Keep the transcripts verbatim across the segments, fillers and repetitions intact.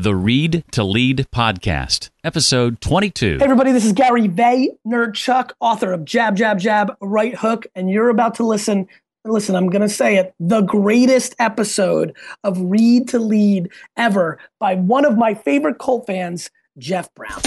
the Read to Lead podcast, episode twenty-two. Hey, everybody, this is Gary Vaynerchuk, author of Jab, Jab, Jab, Right Hook, and you're about to listen, listen, I'm going to say it, the greatest episode of Read to Lead ever by one of my favorite cult fans, Jeff Brown.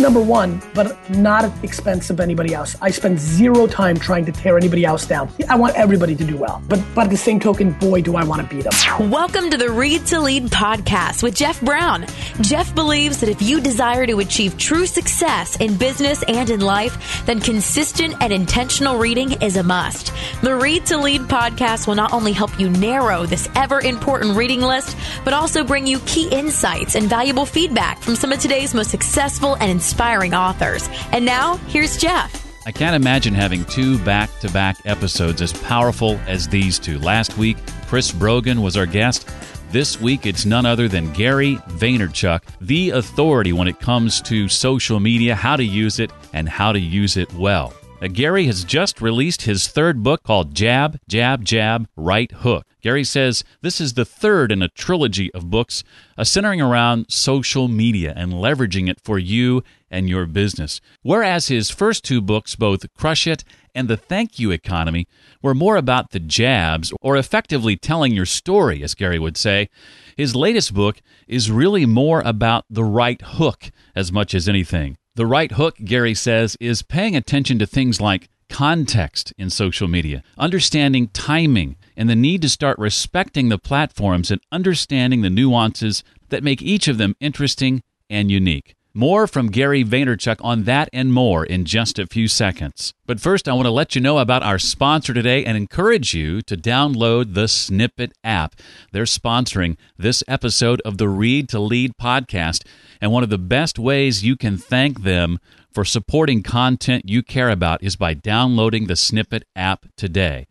Number one, but not at the expense of anybody else. I spend zero time trying to tear anybody else down. I want everybody to do well, but by the same token, boy, do I want to beat them. Welcome to the Read to Lead podcast with Jeff Brown. Jeff believes that if you desire to achieve true success in business and in life, then consistent and intentional reading is a must. The Read to Lead podcast will not only help you narrow this ever important reading list, but also bring you key insights and valuable feedback from some of today's most successful and inspiring Inspiring authors. And now, here's Jeff. I can't imagine having two back-to-back episodes as powerful as these two. Last week, Chris Brogan was our guest. This week, it's none other than Gary Vaynerchuk, the authority when it comes to social media, how to use it, and how to use it well. Now, Gary has just released his third book called Jab, Jab, Jab, Right Hook. Gary says this is the third in a trilogy of books uh, centering around social media and leveraging it for you and your business. Whereas his first two books, both Crush It and The Thank You Economy, were more about the jabs, or effectively telling your story, as Gary would say, his latest book is really more about the right hook as much as anything. The right hook, Gary says, is paying attention to things like context in social media, understanding timing, and the need to start respecting the platforms and understanding the nuances that make each of them interesting and unique. More from Gary Vaynerchuk on that and more in just a few seconds. But first, I want to let you know about our sponsor today and encourage you to download the Snippet app. They're sponsoring this episode of the Read to Lead podcast, and one of the best ways you can thank them for supporting content you care about is by downloading the Snippet app today.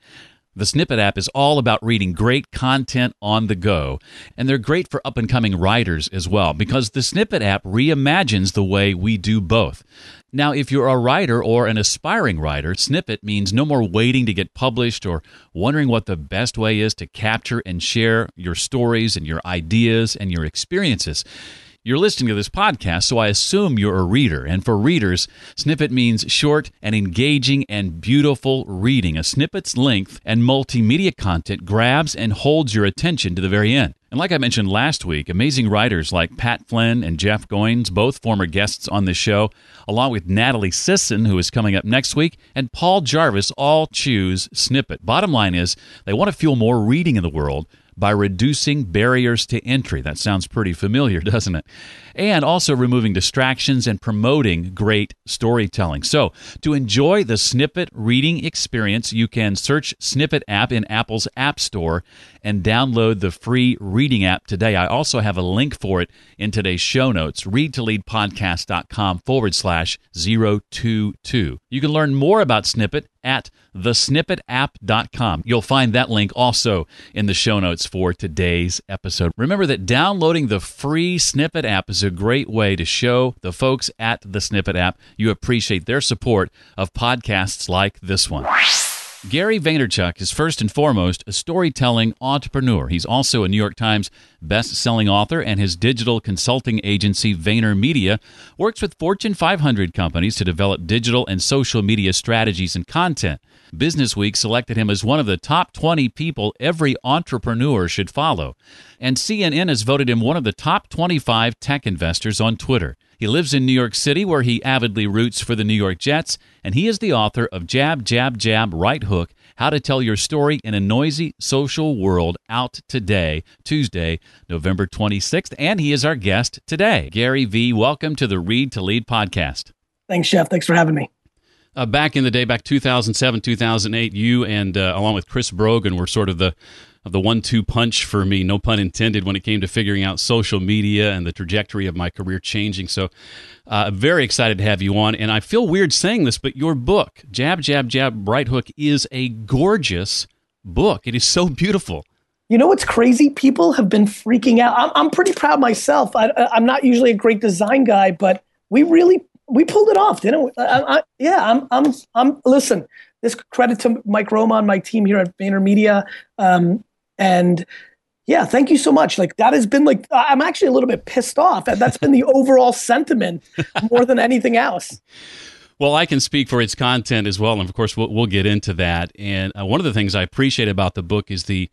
The Snippet app is all about reading great content on the go, and they're great for up-and-coming writers as well, because the Snippet app reimagines the way we do both. Now, if you're a writer or an aspiring writer, Snippet means no more waiting to get published or wondering what the best way is to capture and share your stories and your ideas and your experiences. You're listening to this podcast, so I assume you're a reader. And for readers, Snippet means short and engaging and beautiful reading. A snippet's length and multimedia content grabs and holds your attention to the very end. And like I mentioned last week, amazing writers like Pat Flynn and Jeff Goins, both former guests on this show, along with Natalie Sisson, who is coming up next week, and Paul Jarvis, all choose Snippet. Bottom line is, they want to fuel more reading in the world by reducing barriers to entry. That sounds pretty familiar, doesn't it? And also removing distractions and promoting great storytelling. So to enjoy the Snippet reading experience, you can search Snippet app in Apple's App Store and download the free reading app today. I also have a link for it in today's show notes, readtoleadpodcast.com forward slash 022. You can learn more about Snippet at the snippet app dot com. You'll find that link also in the show notes for today's episode. Remember that downloading the free Snippet app is a great way to show the folks at the Snippet app you appreciate their support of podcasts like this one. Gary Vaynerchuk is first and foremost a storytelling entrepreneur. He's also a New York Times best-selling author, and his digital consulting agency, Vayner Media, works with Fortune five hundred companies to develop digital and social media strategies and content. Businessweek selected him as one of the top twenty people every entrepreneur should follow, and C N N has voted him one of the top twenty-five tech investors on Twitter. He lives in New York City, where he avidly roots for the New York Jets, and he is the author of Jab, Jab, Jab, Right Hook, How to Tell Your Story in a Noisy Social World, out today, Tuesday, November twenty-sixth, and he is our guest today. Gary V., welcome to the Read to Lead podcast. Thanks, Jeff. Thanks for having me. Uh, back in the day, back two thousand seven, two thousand eight, you and uh, along with Chris Brogan were sort of the of the one two punch for me, no pun intended, when it came to figuring out social media and the trajectory of my career changing. So uh, very excited to have you on. And I feel weird saying this, but your book, Jab, Jab, Jab, Right Hook, is a gorgeous book. It is so beautiful. You know what's crazy? People have been freaking out. I'm, I'm pretty proud myself. I, I'm not usually a great design guy, but we really we pulled it off, didn't we? I, I, yeah, I'm, I'm, I'm. Listen, this credit to Mike Roma and my team here at Vayner Media, um, and yeah, thank you so much. Like that has been like, I'm actually a little bit pissed off. That's been the overall sentiment more than anything else. Well, I can speak for its content as well, and of course, we'll, we'll get into that. And uh, one of the things I appreciate about the book is the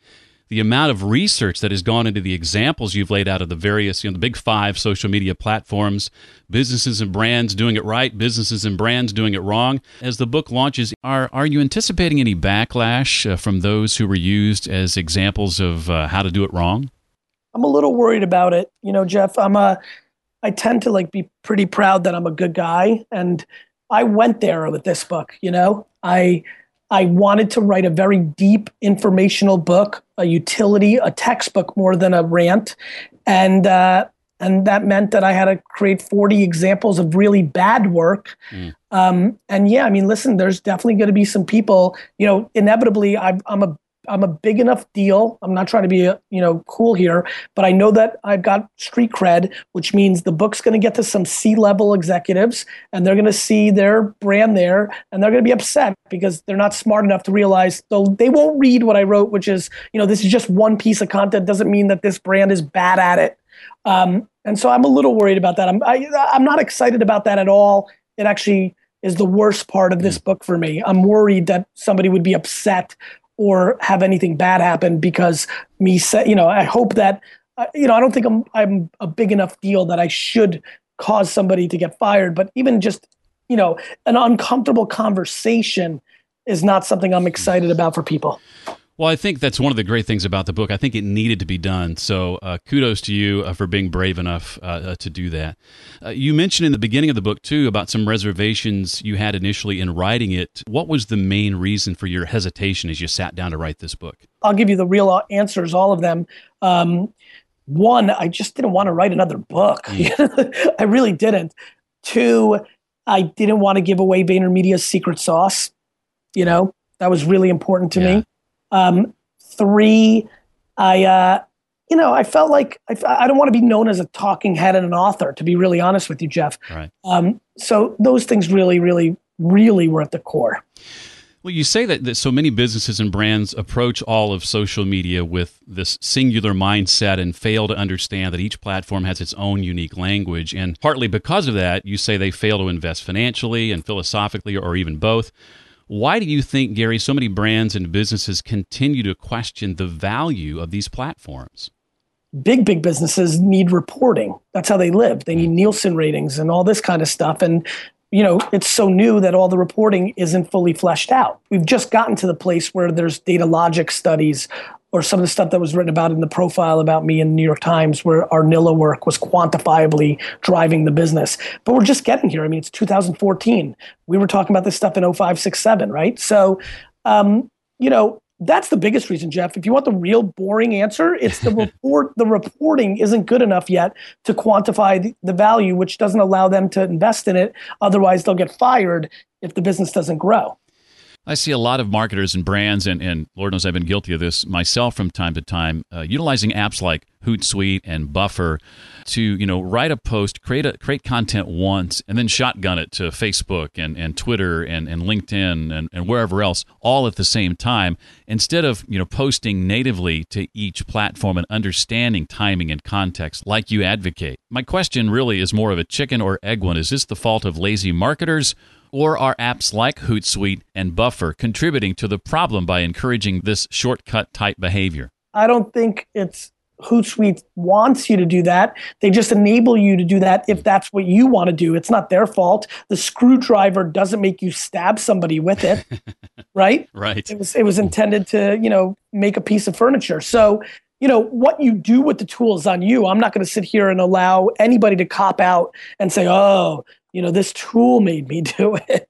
the amount of research that has gone into the examples you've laid out of the various, you know, the big five social media platforms, businesses and brands doing it right, businesses and brands doing it wrong. As the book launches, are are you anticipating any backlash uh, from those who were used as examples of uh, how to do it wrong? I'm a little worried about it, you know, Jeff. I'm a, I tend to like be pretty proud that I'm a good guy, and I went there with this book. You know, I. I wanted to write a very deep informational book, a utility, a textbook more than a rant. And uh, and that meant that I had to create forty examples of really bad work. Mm. Um, and yeah, I mean, listen, there's definitely going to be some people, you know, inevitably I've, I'm a I'm a big enough deal. I'm not trying to be, a, you know, cool here, but I know that I've got street cred, which means the book's going to get to some C-level executives, and they're going to see their brand there, and they're going to be upset because they're not smart enough to realize, though they won't read what I wrote, which is, you know, this is just one piece of content. Doesn't mean that this brand is bad at it. Um, and so I'm a little worried about that. I'm I, I'm not excited about that at all. It actually is the worst part of this book for me. I'm worried that somebody would be upset or have anything bad happen because me said, you know, I hope that, uh, you know, I don't think I'm I'm a big enough deal that I should cause somebody to get fired, but even just, you know, an uncomfortable conversation is not something I'm excited about for people. Well, I think that's one of the great things about the book. I think it needed to be done. So uh, kudos to you uh, for being brave enough uh, uh, to do that. Uh, you mentioned in the beginning of the book, too, about some reservations you had initially in writing it. What was the main reason for your hesitation as you sat down to write this book? I'll give you the real answers, all of them. Um, one, I just didn't want to write another book. Mm. I really didn't. Two, I didn't want to give away VaynerMedia's secret sauce. You know, that was really important to yeah. me. Um, three, I, uh, you know, I felt like I, I don't want to be known as a talking head and an author, to be really honest with you, Jeff. Right. Um, so those things really, really, really were at the core. Well, you say that, that so many businesses and brands approach all of social media with this singular mindset and fail to understand that each platform has its own unique language. And partly because of that, you say they fail to invest financially and philosophically, or even both. Why do you think, Gary, so many brands and businesses continue to question the value of these platforms? Big, big businesses need reporting. That's how they live. They need Nielsen ratings and all this kind of stuff. And, you know, it's so new that all the reporting isn't fully fleshed out. We've just gotten to the place where there's data logic studies or some of the stuff that was written about in the profile about me in the New York Times where our NILA work was quantifiably driving the business. But we're just getting here. I mean, it's two thousand fourteen. We were talking about this stuff in oh five, six, seven, right? So, um, you know, that's the biggest reason, Jeff. If you want the real boring answer, it's the report. The reporting isn't good enough yet to quantify the, the value, which doesn't allow them to invest in it. Otherwise, they'll get fired if the business doesn't grow. I see a lot of marketers and brands, and, and Lord knows I've been guilty of this myself from time to time, uh, utilizing apps like Hootsuite and Buffer to, you know, write a post, create a, create content once, and then shotgun it to Facebook and, and Twitter and, and LinkedIn and, and wherever else, all at the same time, instead of, you know, posting natively to each platform and understanding timing and context like you advocate. My question really is more of a chicken or egg one. Is this the fault of lazy marketers? Or are apps like Hootsuite and Buffer contributing to the problem by encouraging this shortcut-type behavior? I don't think it's Hootsuite wants you to do that. They just enable you to do that if that's what you want to do. It's not their fault. The screwdriver doesn't make you stab somebody with it, right? Right. It was, it was intended to, you know, make a piece of furniture. So, you know, what you do with the tool is on you. I'm not going to sit here and allow anybody to cop out and say, oh, you know, this tool made me do it.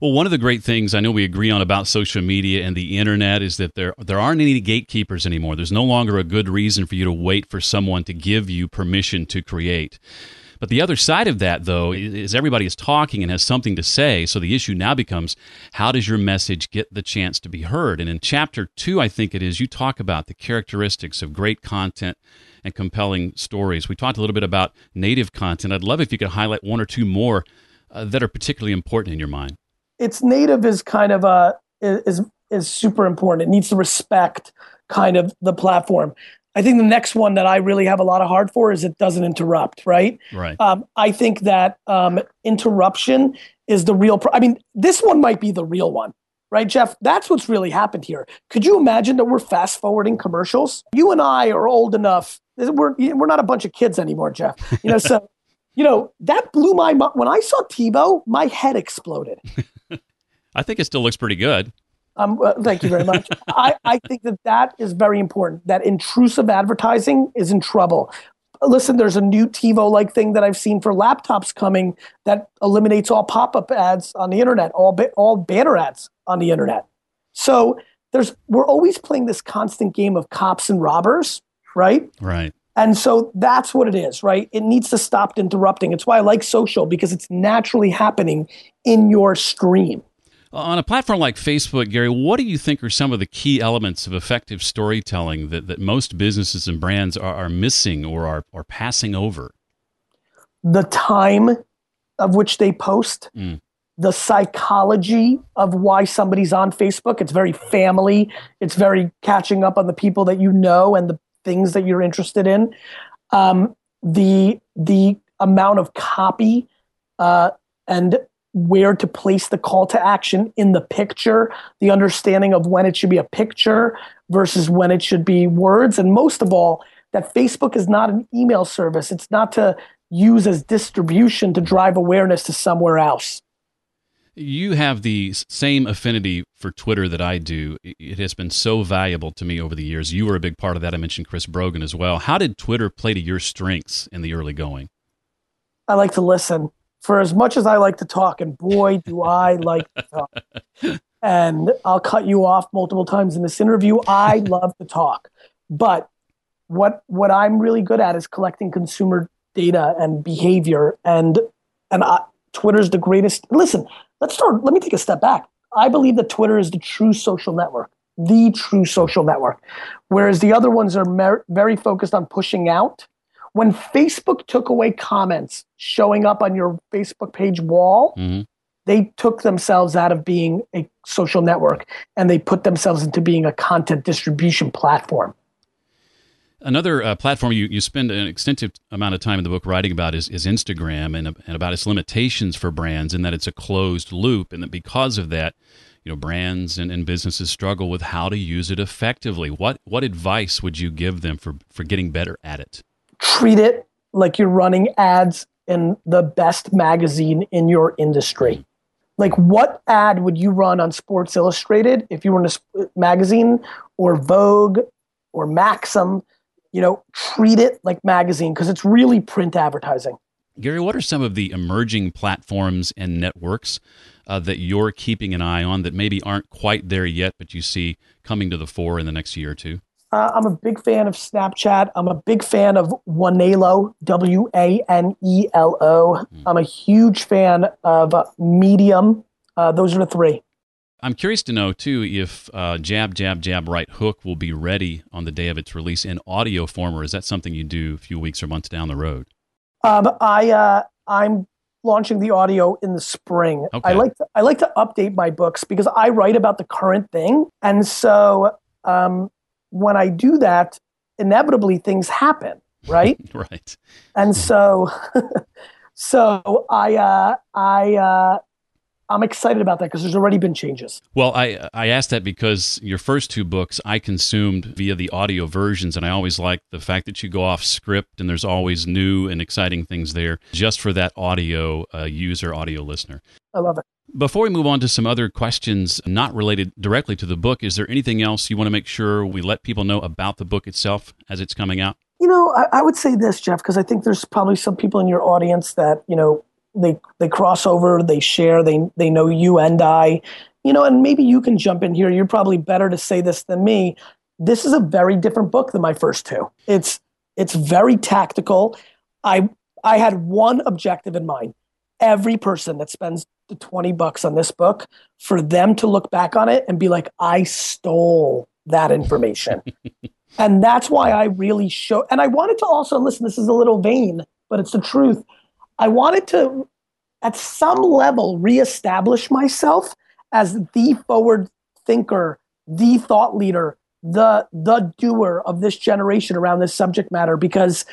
Well, one of the great things I know we agree on about social media and the internet is that there there aren't any gatekeepers anymore. There's no longer a good reason for you to wait for someone to give you permission to create. But the other side of that, though, is everybody is talking and has something to say. So the issue now becomes, how does your message get the chance to be heard? And in chapter two, I think it is, you talk about the characteristics of great content and compelling stories. We talked a little bit about native content. I'd love if you could highlight one or two more uh, that are particularly important in your mind? It's native is kind of a is is super important. It needs to respect kind of the platform. I think the next one that I really have a lot of heart for is it doesn't interrupt, right? Right. Um, I think that um, interruption is the real pro- I mean, this one might be the real one, right, Jeff? That's what's really happened here. Could you imagine that we're fast-forwarding commercials? You and I are old enough. We're, we're not a bunch of kids anymore, Jeff. You know, so, you know, that blew my mind. When I saw TiVo, my head exploded. I think it still looks pretty good. Um, uh, thank you very much. I, I think that that is very important, that intrusive advertising is in trouble. Listen, there's a new TiVo-like thing that I've seen for laptops coming that eliminates all pop-up ads on the internet, all ba- all banner ads on the internet. So there's we're always playing this constant game of cops and robbers, right? Right. And so that's what it is, right? It needs to stop interrupting. It's why I like social, because it's naturally happening in your stream. On a platform like Facebook, Gary, what do you think are some of the key elements of effective storytelling that, that most businesses and brands are, are missing or are, are passing over? The time of which they post, mm. the psychology of why somebody's on Facebook. It's very family. It's very catching up on the people that you know and the things that you're interested in. Um, the the amount of copy uh, and where to place the call to action in the picture, the understanding of when it should be a picture versus when it should be words. And most of all, that Facebook is not an email service. It's not to use as distribution to drive awareness to somewhere else. You have the same affinity for Twitter that I do. It has been so valuable to me over the years. You were a big part of that. I mentioned Chris Brogan as well. How did Twitter play to your strengths in the early going? I like to listen. For as much as I like to talk, and boy, do I like to talk, and I'll cut you off multiple times in this interview, I love to talk. But what what I'm really good at is collecting consumer data and behavior, and and I, Twitter's the greatest. Listen, let's start, let me take a step back. I believe that Twitter is the true social network, the true social network, whereas the other ones are mer- very focused on pushing out. When Facebook took away comments showing up on your Facebook page wall, mm-hmm. they took themselves out of being a social network and they put themselves into being a content distribution platform. Another uh, platform you, you spend an extensive amount of time in the book writing about is, is Instagram and, and about its limitations for brands and that it's a closed loop and that because of that, you know, brands and, and businesses struggle with how to use it effectively. What what advice would you give them for, for getting better at it? Treat it like you're running ads in the best magazine in your industry. Like what ad would you run on Sports Illustrated if you were in a magazine or Vogue or Maxim? You know, treat it like magazine because it's really print advertising. Gary, what are some of the emerging platforms and networks uh, that you're keeping an eye on that maybe aren't quite there yet, but you see coming to the fore in the next year or two? Uh, I'm a big fan of Snapchat. I'm a big fan of Wanelo, W A N E L O. Mm. I'm a huge fan of uh, Medium. Uh, those are the three. I'm curious to know, too, if uh, Jab, Jab, Jab, Right Hook will be ready on the day of its release in audio form, or is that something you do a few weeks or months down the road? Um, I, uh, I'm launching the audio in the spring. Okay. I like to, I like to update my books because I write about the current thing. And so... Um, when I do that, inevitably things happen, right? Right. And so, so I, uh, I, uh, I'm excited about that because there's already been changes. Well, I, I asked that because your first two books I consumed via the audio versions, and I always like the fact that you go off script and there's always new and exciting things there just for that audio uh, user, audio listener. I love it. Before we move on to some other questions not related directly to the book, is there anything else you want to make sure we let people know about the book itself as it's coming out? You know, I, I would say this, Jeff, because I think there's probably some people in your audience that, you know, they they cross over, they share, they they know you and I, you know, and maybe you can jump in here. You're probably better to say this than me. This is a very different book than my first two. It's it's very tactical. I I had one objective in mind. Every person that spends the twenty bucks on this book, for them to look back on it and be like, I stole that information. And that's why I really show, and I wanted to also, listen, this is a little vain, but it's the truth. I wanted to at some level reestablish myself as the forward thinker, the thought leader, the the doer of this generation around this subject matter. Because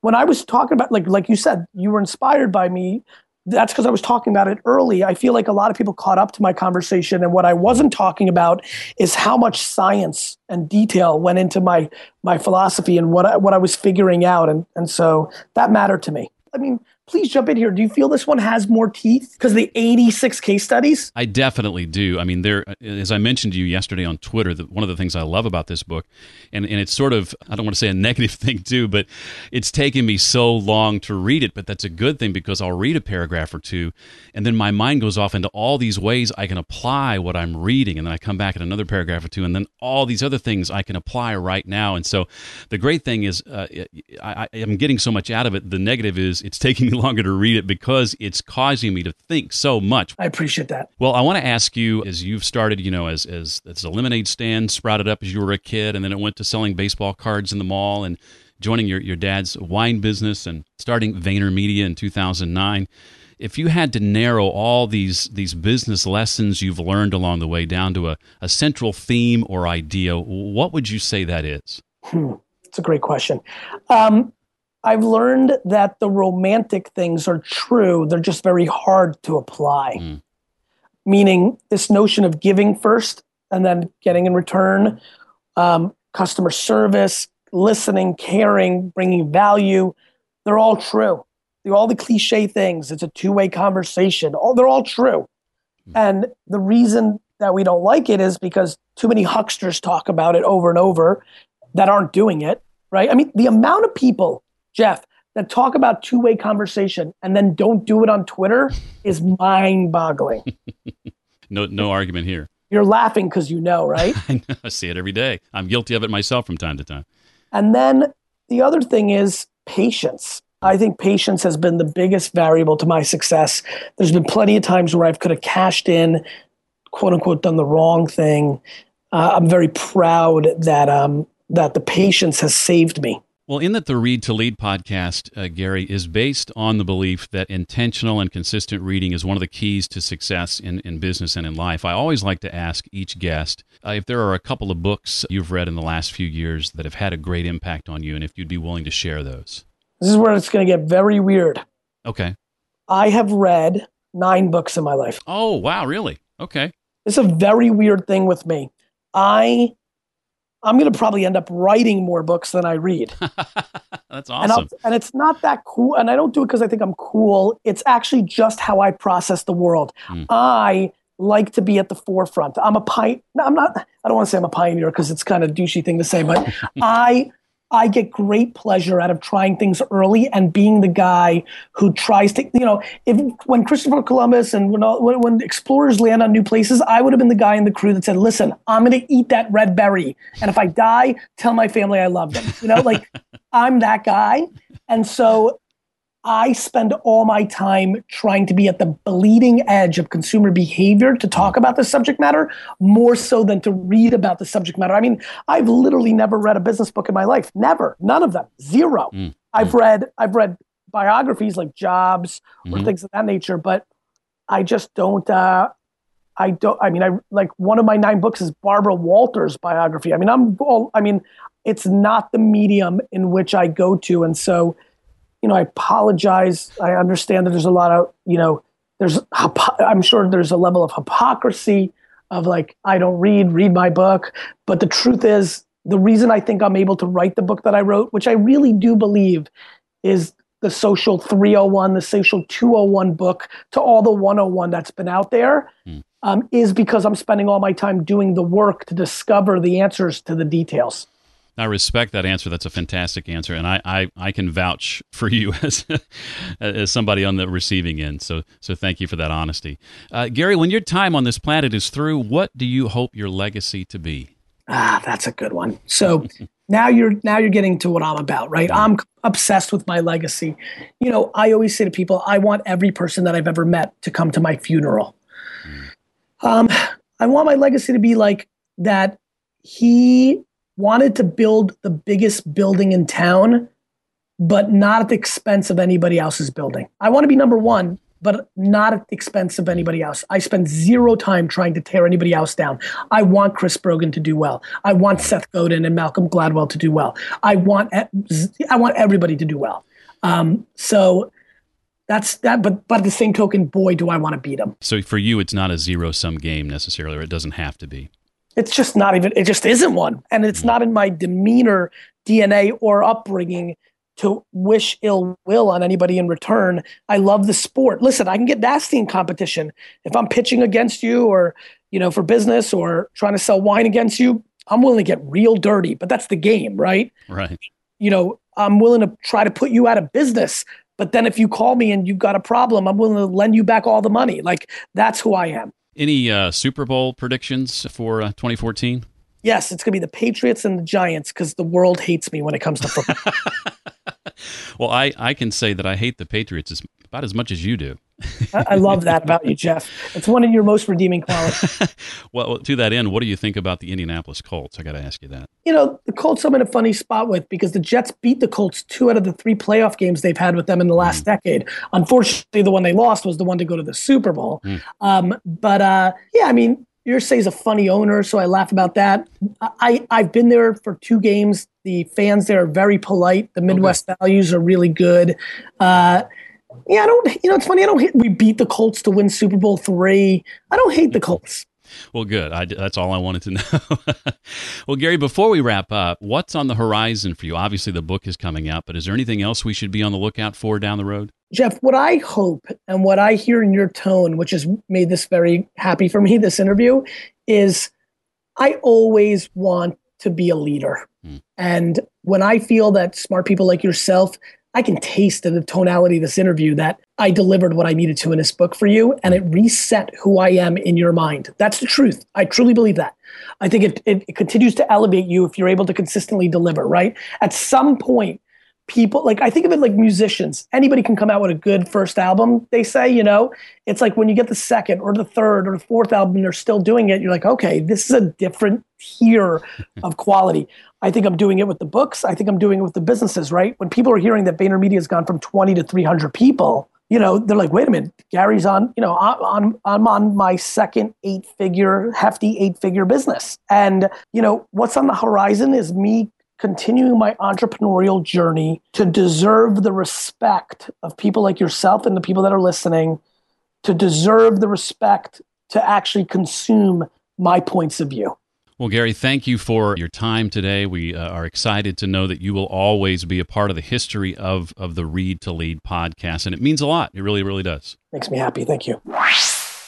when I was talking about, like like you said, you were inspired by me. That's because I was talking about it early. I feel like a lot of people caught up to my conversation, and what I wasn't talking about is how much science and detail went into my my philosophy and what I, what I was figuring out, and and so that mattered to me. I mean, please jump in here. Do you feel this one has more teeth because the eighty-six case studies? I definitely do. I mean, there, as I mentioned to you yesterday on Twitter, the, one of the things I love about this book, and, and it's sort of, I don't want to say a negative thing too, but it's taken me so long to read it, but that's a good thing because I'll read a paragraph or two, and then my mind goes off into all these ways I can apply what I'm reading, and then I come back at another paragraph or two, and then all these other things I can apply right now. And so the great thing is uh, I, I'm getting so much out of it. The negative is it's taking longer to read it because it's causing me to think so much. I appreciate that. Well, I want to ask you, as you've started, you know, as as, as a lemonade stand sprouted up as you were a kid, and then it went to selling baseball cards in the mall and joining your, your dad's wine business and starting Vayner Media in two thousand nine. If you had to narrow all these these business lessons you've learned along the way down to a, a central theme or idea, what would you say that is? Hmm. That's a great question. Um I've learned that the romantic things are true. They're just very hard to apply. Mm. Meaning this notion of giving first and then getting in return, um, customer service, listening, caring, bringing value. They're all true. They're all the cliche things. It's a two-way conversation. All, they're all true. Mm. And the reason that we don't like it is because too many hucksters talk about it over and over that aren't doing it, right? I mean, the amount of people, Jeff, that talk about two-way conversation and then don't do it on Twitter is mind-boggling. no no argument here. You're laughing because you know, right? I know. I see it every day. I'm guilty of it myself from time to time. And then the other thing is patience. I think patience has been the biggest variable to my success. There's been plenty of times where I could have cashed in, quote-unquote, done the wrong thing. Uh, I'm very proud that um, that the patience has saved me. Well, in that the Read to Lead podcast, uh, Gary, is based on the belief that intentional and consistent reading is one of the keys to success in, in business and in life. I always like to ask each guest uh, if there are a couple of books you've read in the last few years that have had a great impact on you, and if you'd be willing to share those. This is where it's going to get very weird. Okay. I have read nine books in my life. Oh, wow, really? Okay. It's a very weird thing with me. I... I'm going to probably end up writing more books than I read. That's awesome. And, and it's not that cool. And I don't do it because I think I'm cool. It's actually just how I process the world. Mm. I like to be at the forefront. I'm a pi- no, I'm not, I don't want to say I'm a pioneer because it's kind of a douchey thing to say, but I, I get great pleasure out of trying things early and being the guy who tries to, you know, if when Christopher Columbus and when, all, when, when explorers land on new places, I would have been the guy in the crew that said, listen, I'm going to eat that red berry. And if I die, tell my family I love them. You know, like I'm that guy. And so I spend all my time trying to be at the bleeding edge of consumer behavior to talk about the subject matter more so than to read about the subject matter. I mean, I've literally never read a business book in my life. Never. None of them. Zero. Mm. I've read I've read biographies like Job's or mm-hmm. things of that nature, but I just don't uh, I don't I mean I like one of my nine books is Barbara Walters' biography. I mean, I'm all, I mean, it's not the medium in which I go to, and so you know, I apologize. I understand that there's a lot of, you know, there's, I'm sure there's a level of hypocrisy of like, I don't read, read my book. But the truth is, the reason I think I'm able to write the book that I wrote, which I really do believe is the social three oh one, the social two oh one book to all the one oh one that's been out there, mm. um, is because I'm spending all my time doing the work to discover the answers to the details. I respect that answer. That's a fantastic answer. And I, I, I can vouch for you as as somebody on the receiving end. So so thank you for that honesty. Uh, Gary, when your time on this planet is through, what do you hope your legacy to be? Ah, that's a good one. So now you're now you're getting to what I'm about, right? I'm obsessed with my legacy. You know, I always say to people, I want every person that I've ever met to come to my funeral. Mm. Um, I want my legacy to be like that he wanted to build the biggest building in town, but not at the expense of anybody else's building. I want to be number one, but not at the expense of anybody else. I spend zero time trying to tear anybody else down. I want Chris Brogan to do well. I want Seth Godin and Malcolm Gladwell to do well. I want I want everybody to do well. Um, so that's that. But but at the same token, boy, do I want to beat them. So for you, it's not a zero-sum game necessarily, or it doesn't have to be. It's just not even. It just isn't one, and it's not in my demeanor, D N A, or upbringing to wish ill will on anybody in return. I love the sport. Listen, I can get nasty in competition. If I'm pitching against you, or you know, for business, or trying to sell wine against you, I'm willing to get real dirty. But that's the game, right? Right. You know, I'm willing to try to put you out of business. But then if you call me and you've got a problem, I'm willing to lend you back all the money. Like, that's who I am. Any uh, Super Bowl predictions for uh, twenty fourteen? Yes, it's going to be the Patriots and the Giants, because the world hates me when it comes to football. Well, I, I can say that I hate the Patriots as, about as much as you do. I, I love that about you, Jeff. It's one of your most redeeming qualities. Well, to that end, what do you think about the Indianapolis Colts? I got to ask you that. You know, the Colts I'm in a funny spot with, because the Jets beat the Colts two out of the three playoff games they've had with them in the last mm. decade. Unfortunately, the one they lost was the one to go to the Super Bowl. Mm. Um, but, uh, yeah, I mean, Irsay's a funny owner, so I laugh about that. I, I've been there for two games. The fans there are very polite. The Midwest okay. values are really good. Uh, yeah, I don't. You know, it's funny. I don't. Hate, we beat the Colts to win Super Bowl three. I don't hate the Colts. Well, good. I, that's all I wanted to know. Well, Gary, before we wrap up, what's on the horizon for you? Obviously, the book is coming out, but is there anything else we should be on the lookout for down the road? Jeff, what I hope and what I hear in your tone, which has made this very happy for me, this interview, is I always want to be a leader. Mm. And when I feel that smart people like yourself, I can taste in the tonality of this interview that I delivered what I needed to in this book for you, and it reset who I am in your mind. That's the truth. I truly believe that. I think it, it, it continues to elevate you if you're able to consistently deliver, right? At some point, people, like, I think of it like musicians. Anybody can come out with a good first album, they say, you know. It's like when you get the second or the third or the fourth album and they're still doing it, you're like, okay, this is a different tier of quality. I think I'm doing it with the books. I think I'm doing it with the businesses, right? When people are hearing that Vayner Media has gone from twenty to three hundred people, you know, they're like, wait a minute, Gary's on, you know, I'm, I'm on my second eight-figure, hefty eight-figure business. And, you know, what's on the horizon is me continuing my entrepreneurial journey to deserve the respect of people like yourself and the people that are listening, to deserve the respect to actually consume my points of view. Well, Gary, thank you for your time today. We uh, are excited to know that you will always be a part of the history of, of the Read to Lead podcast, and it means a lot. It really, really does. Makes me happy. Thank you.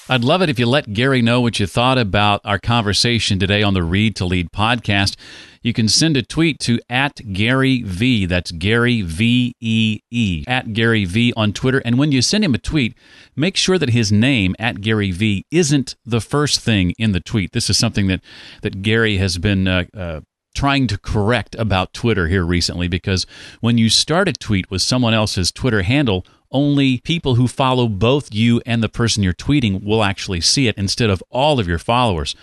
I'd love it if you let Gary know what you thought about our conversation today on the Read to Lead podcast. You can send a tweet to at Gary V. That's Gary V E E, at Gary V on Twitter. And when you send him a tweet, make sure that his name, at Gary V, isn't the first thing in the tweet. This is something that, that Gary has been uh, uh, trying to correct about Twitter here recently, because when you start a tweet with someone else's Twitter handle, only people who follow both you and the person you're tweeting will actually see it, instead of all of your followers.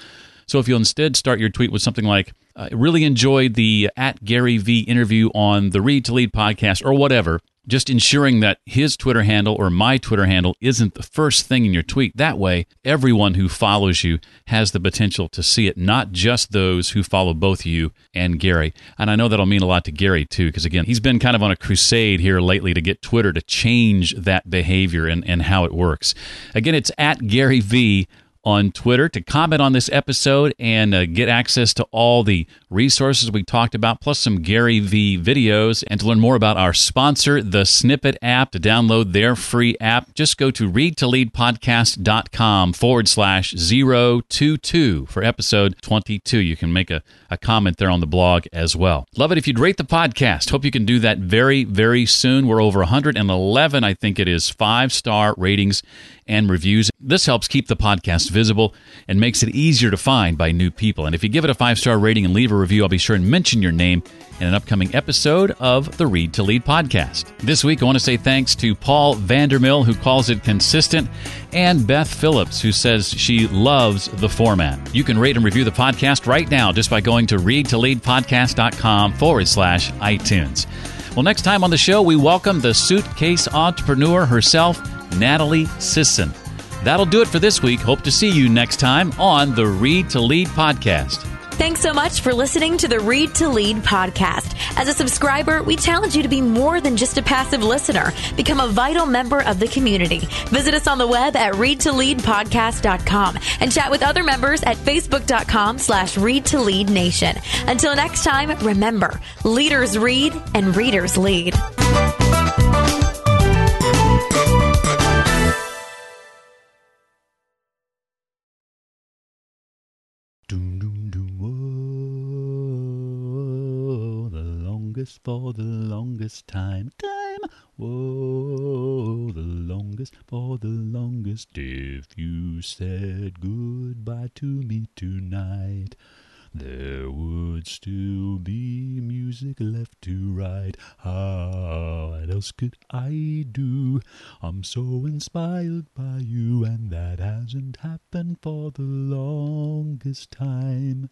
So if you'll instead start your tweet with something like, uh, really enjoyed the at Gary V interview on the Read to Lead podcast, or whatever, just ensuring that his Twitter handle or my Twitter handle isn't the first thing in your tweet. That way, everyone who follows you has the potential to see it, not just those who follow both you and Gary. And I know that'll mean a lot to Gary, too, because, again, he's been kind of on a crusade here lately to get Twitter to change that behavior and, and how it works. Again, it's at Gary V on Twitter. To comment on this episode and uh, get access to all the resources we talked about, plus some Gary V videos, and to learn more about our sponsor, the Snippet app, to download their free app, just go to readtoleadpodcast.com forward slash 022 for episode twenty-two. You can make a, a comment there on the blog as well. Love it if you'd rate the podcast. Hope you can do that very, very soon. We're over one hundred eleven, I think it is, five-star ratings and reviews. This helps keep the podcast visible and makes it easier to find by new people. And if you give it a five-star rating and leave a review, I'll be sure and mention your name in an upcoming episode of the Read to Lead podcast. This week, I want to say thanks to Paul Vandermill, who calls it consistent, and Beth Phillips, who says she loves the format. You can rate and review the podcast right now just by going to readtoleadpodcast.com forward slash iTunes. Well, next time on the show, we welcome the suitcase entrepreneur herself, Natalie Sisson. That'll do it for this week. Hope to see you next time on the Read to Lead podcast. Thanks so much for listening to the Read to Lead podcast. As a subscriber, we challenge you to be more than just a passive listener. Become a vital member of the community. Visit us on the web at read to lead podcast dot com and chat with other members at facebook dot com slash read to lead nation. Until next time, remember, leaders read and readers lead. For the longest time, time, whoa, the longest, for the longest, if you said goodbye to me tonight, there would still be music left to write. Ah, what else could I do? I'm so inspired by you, and that hasn't happened for the longest time.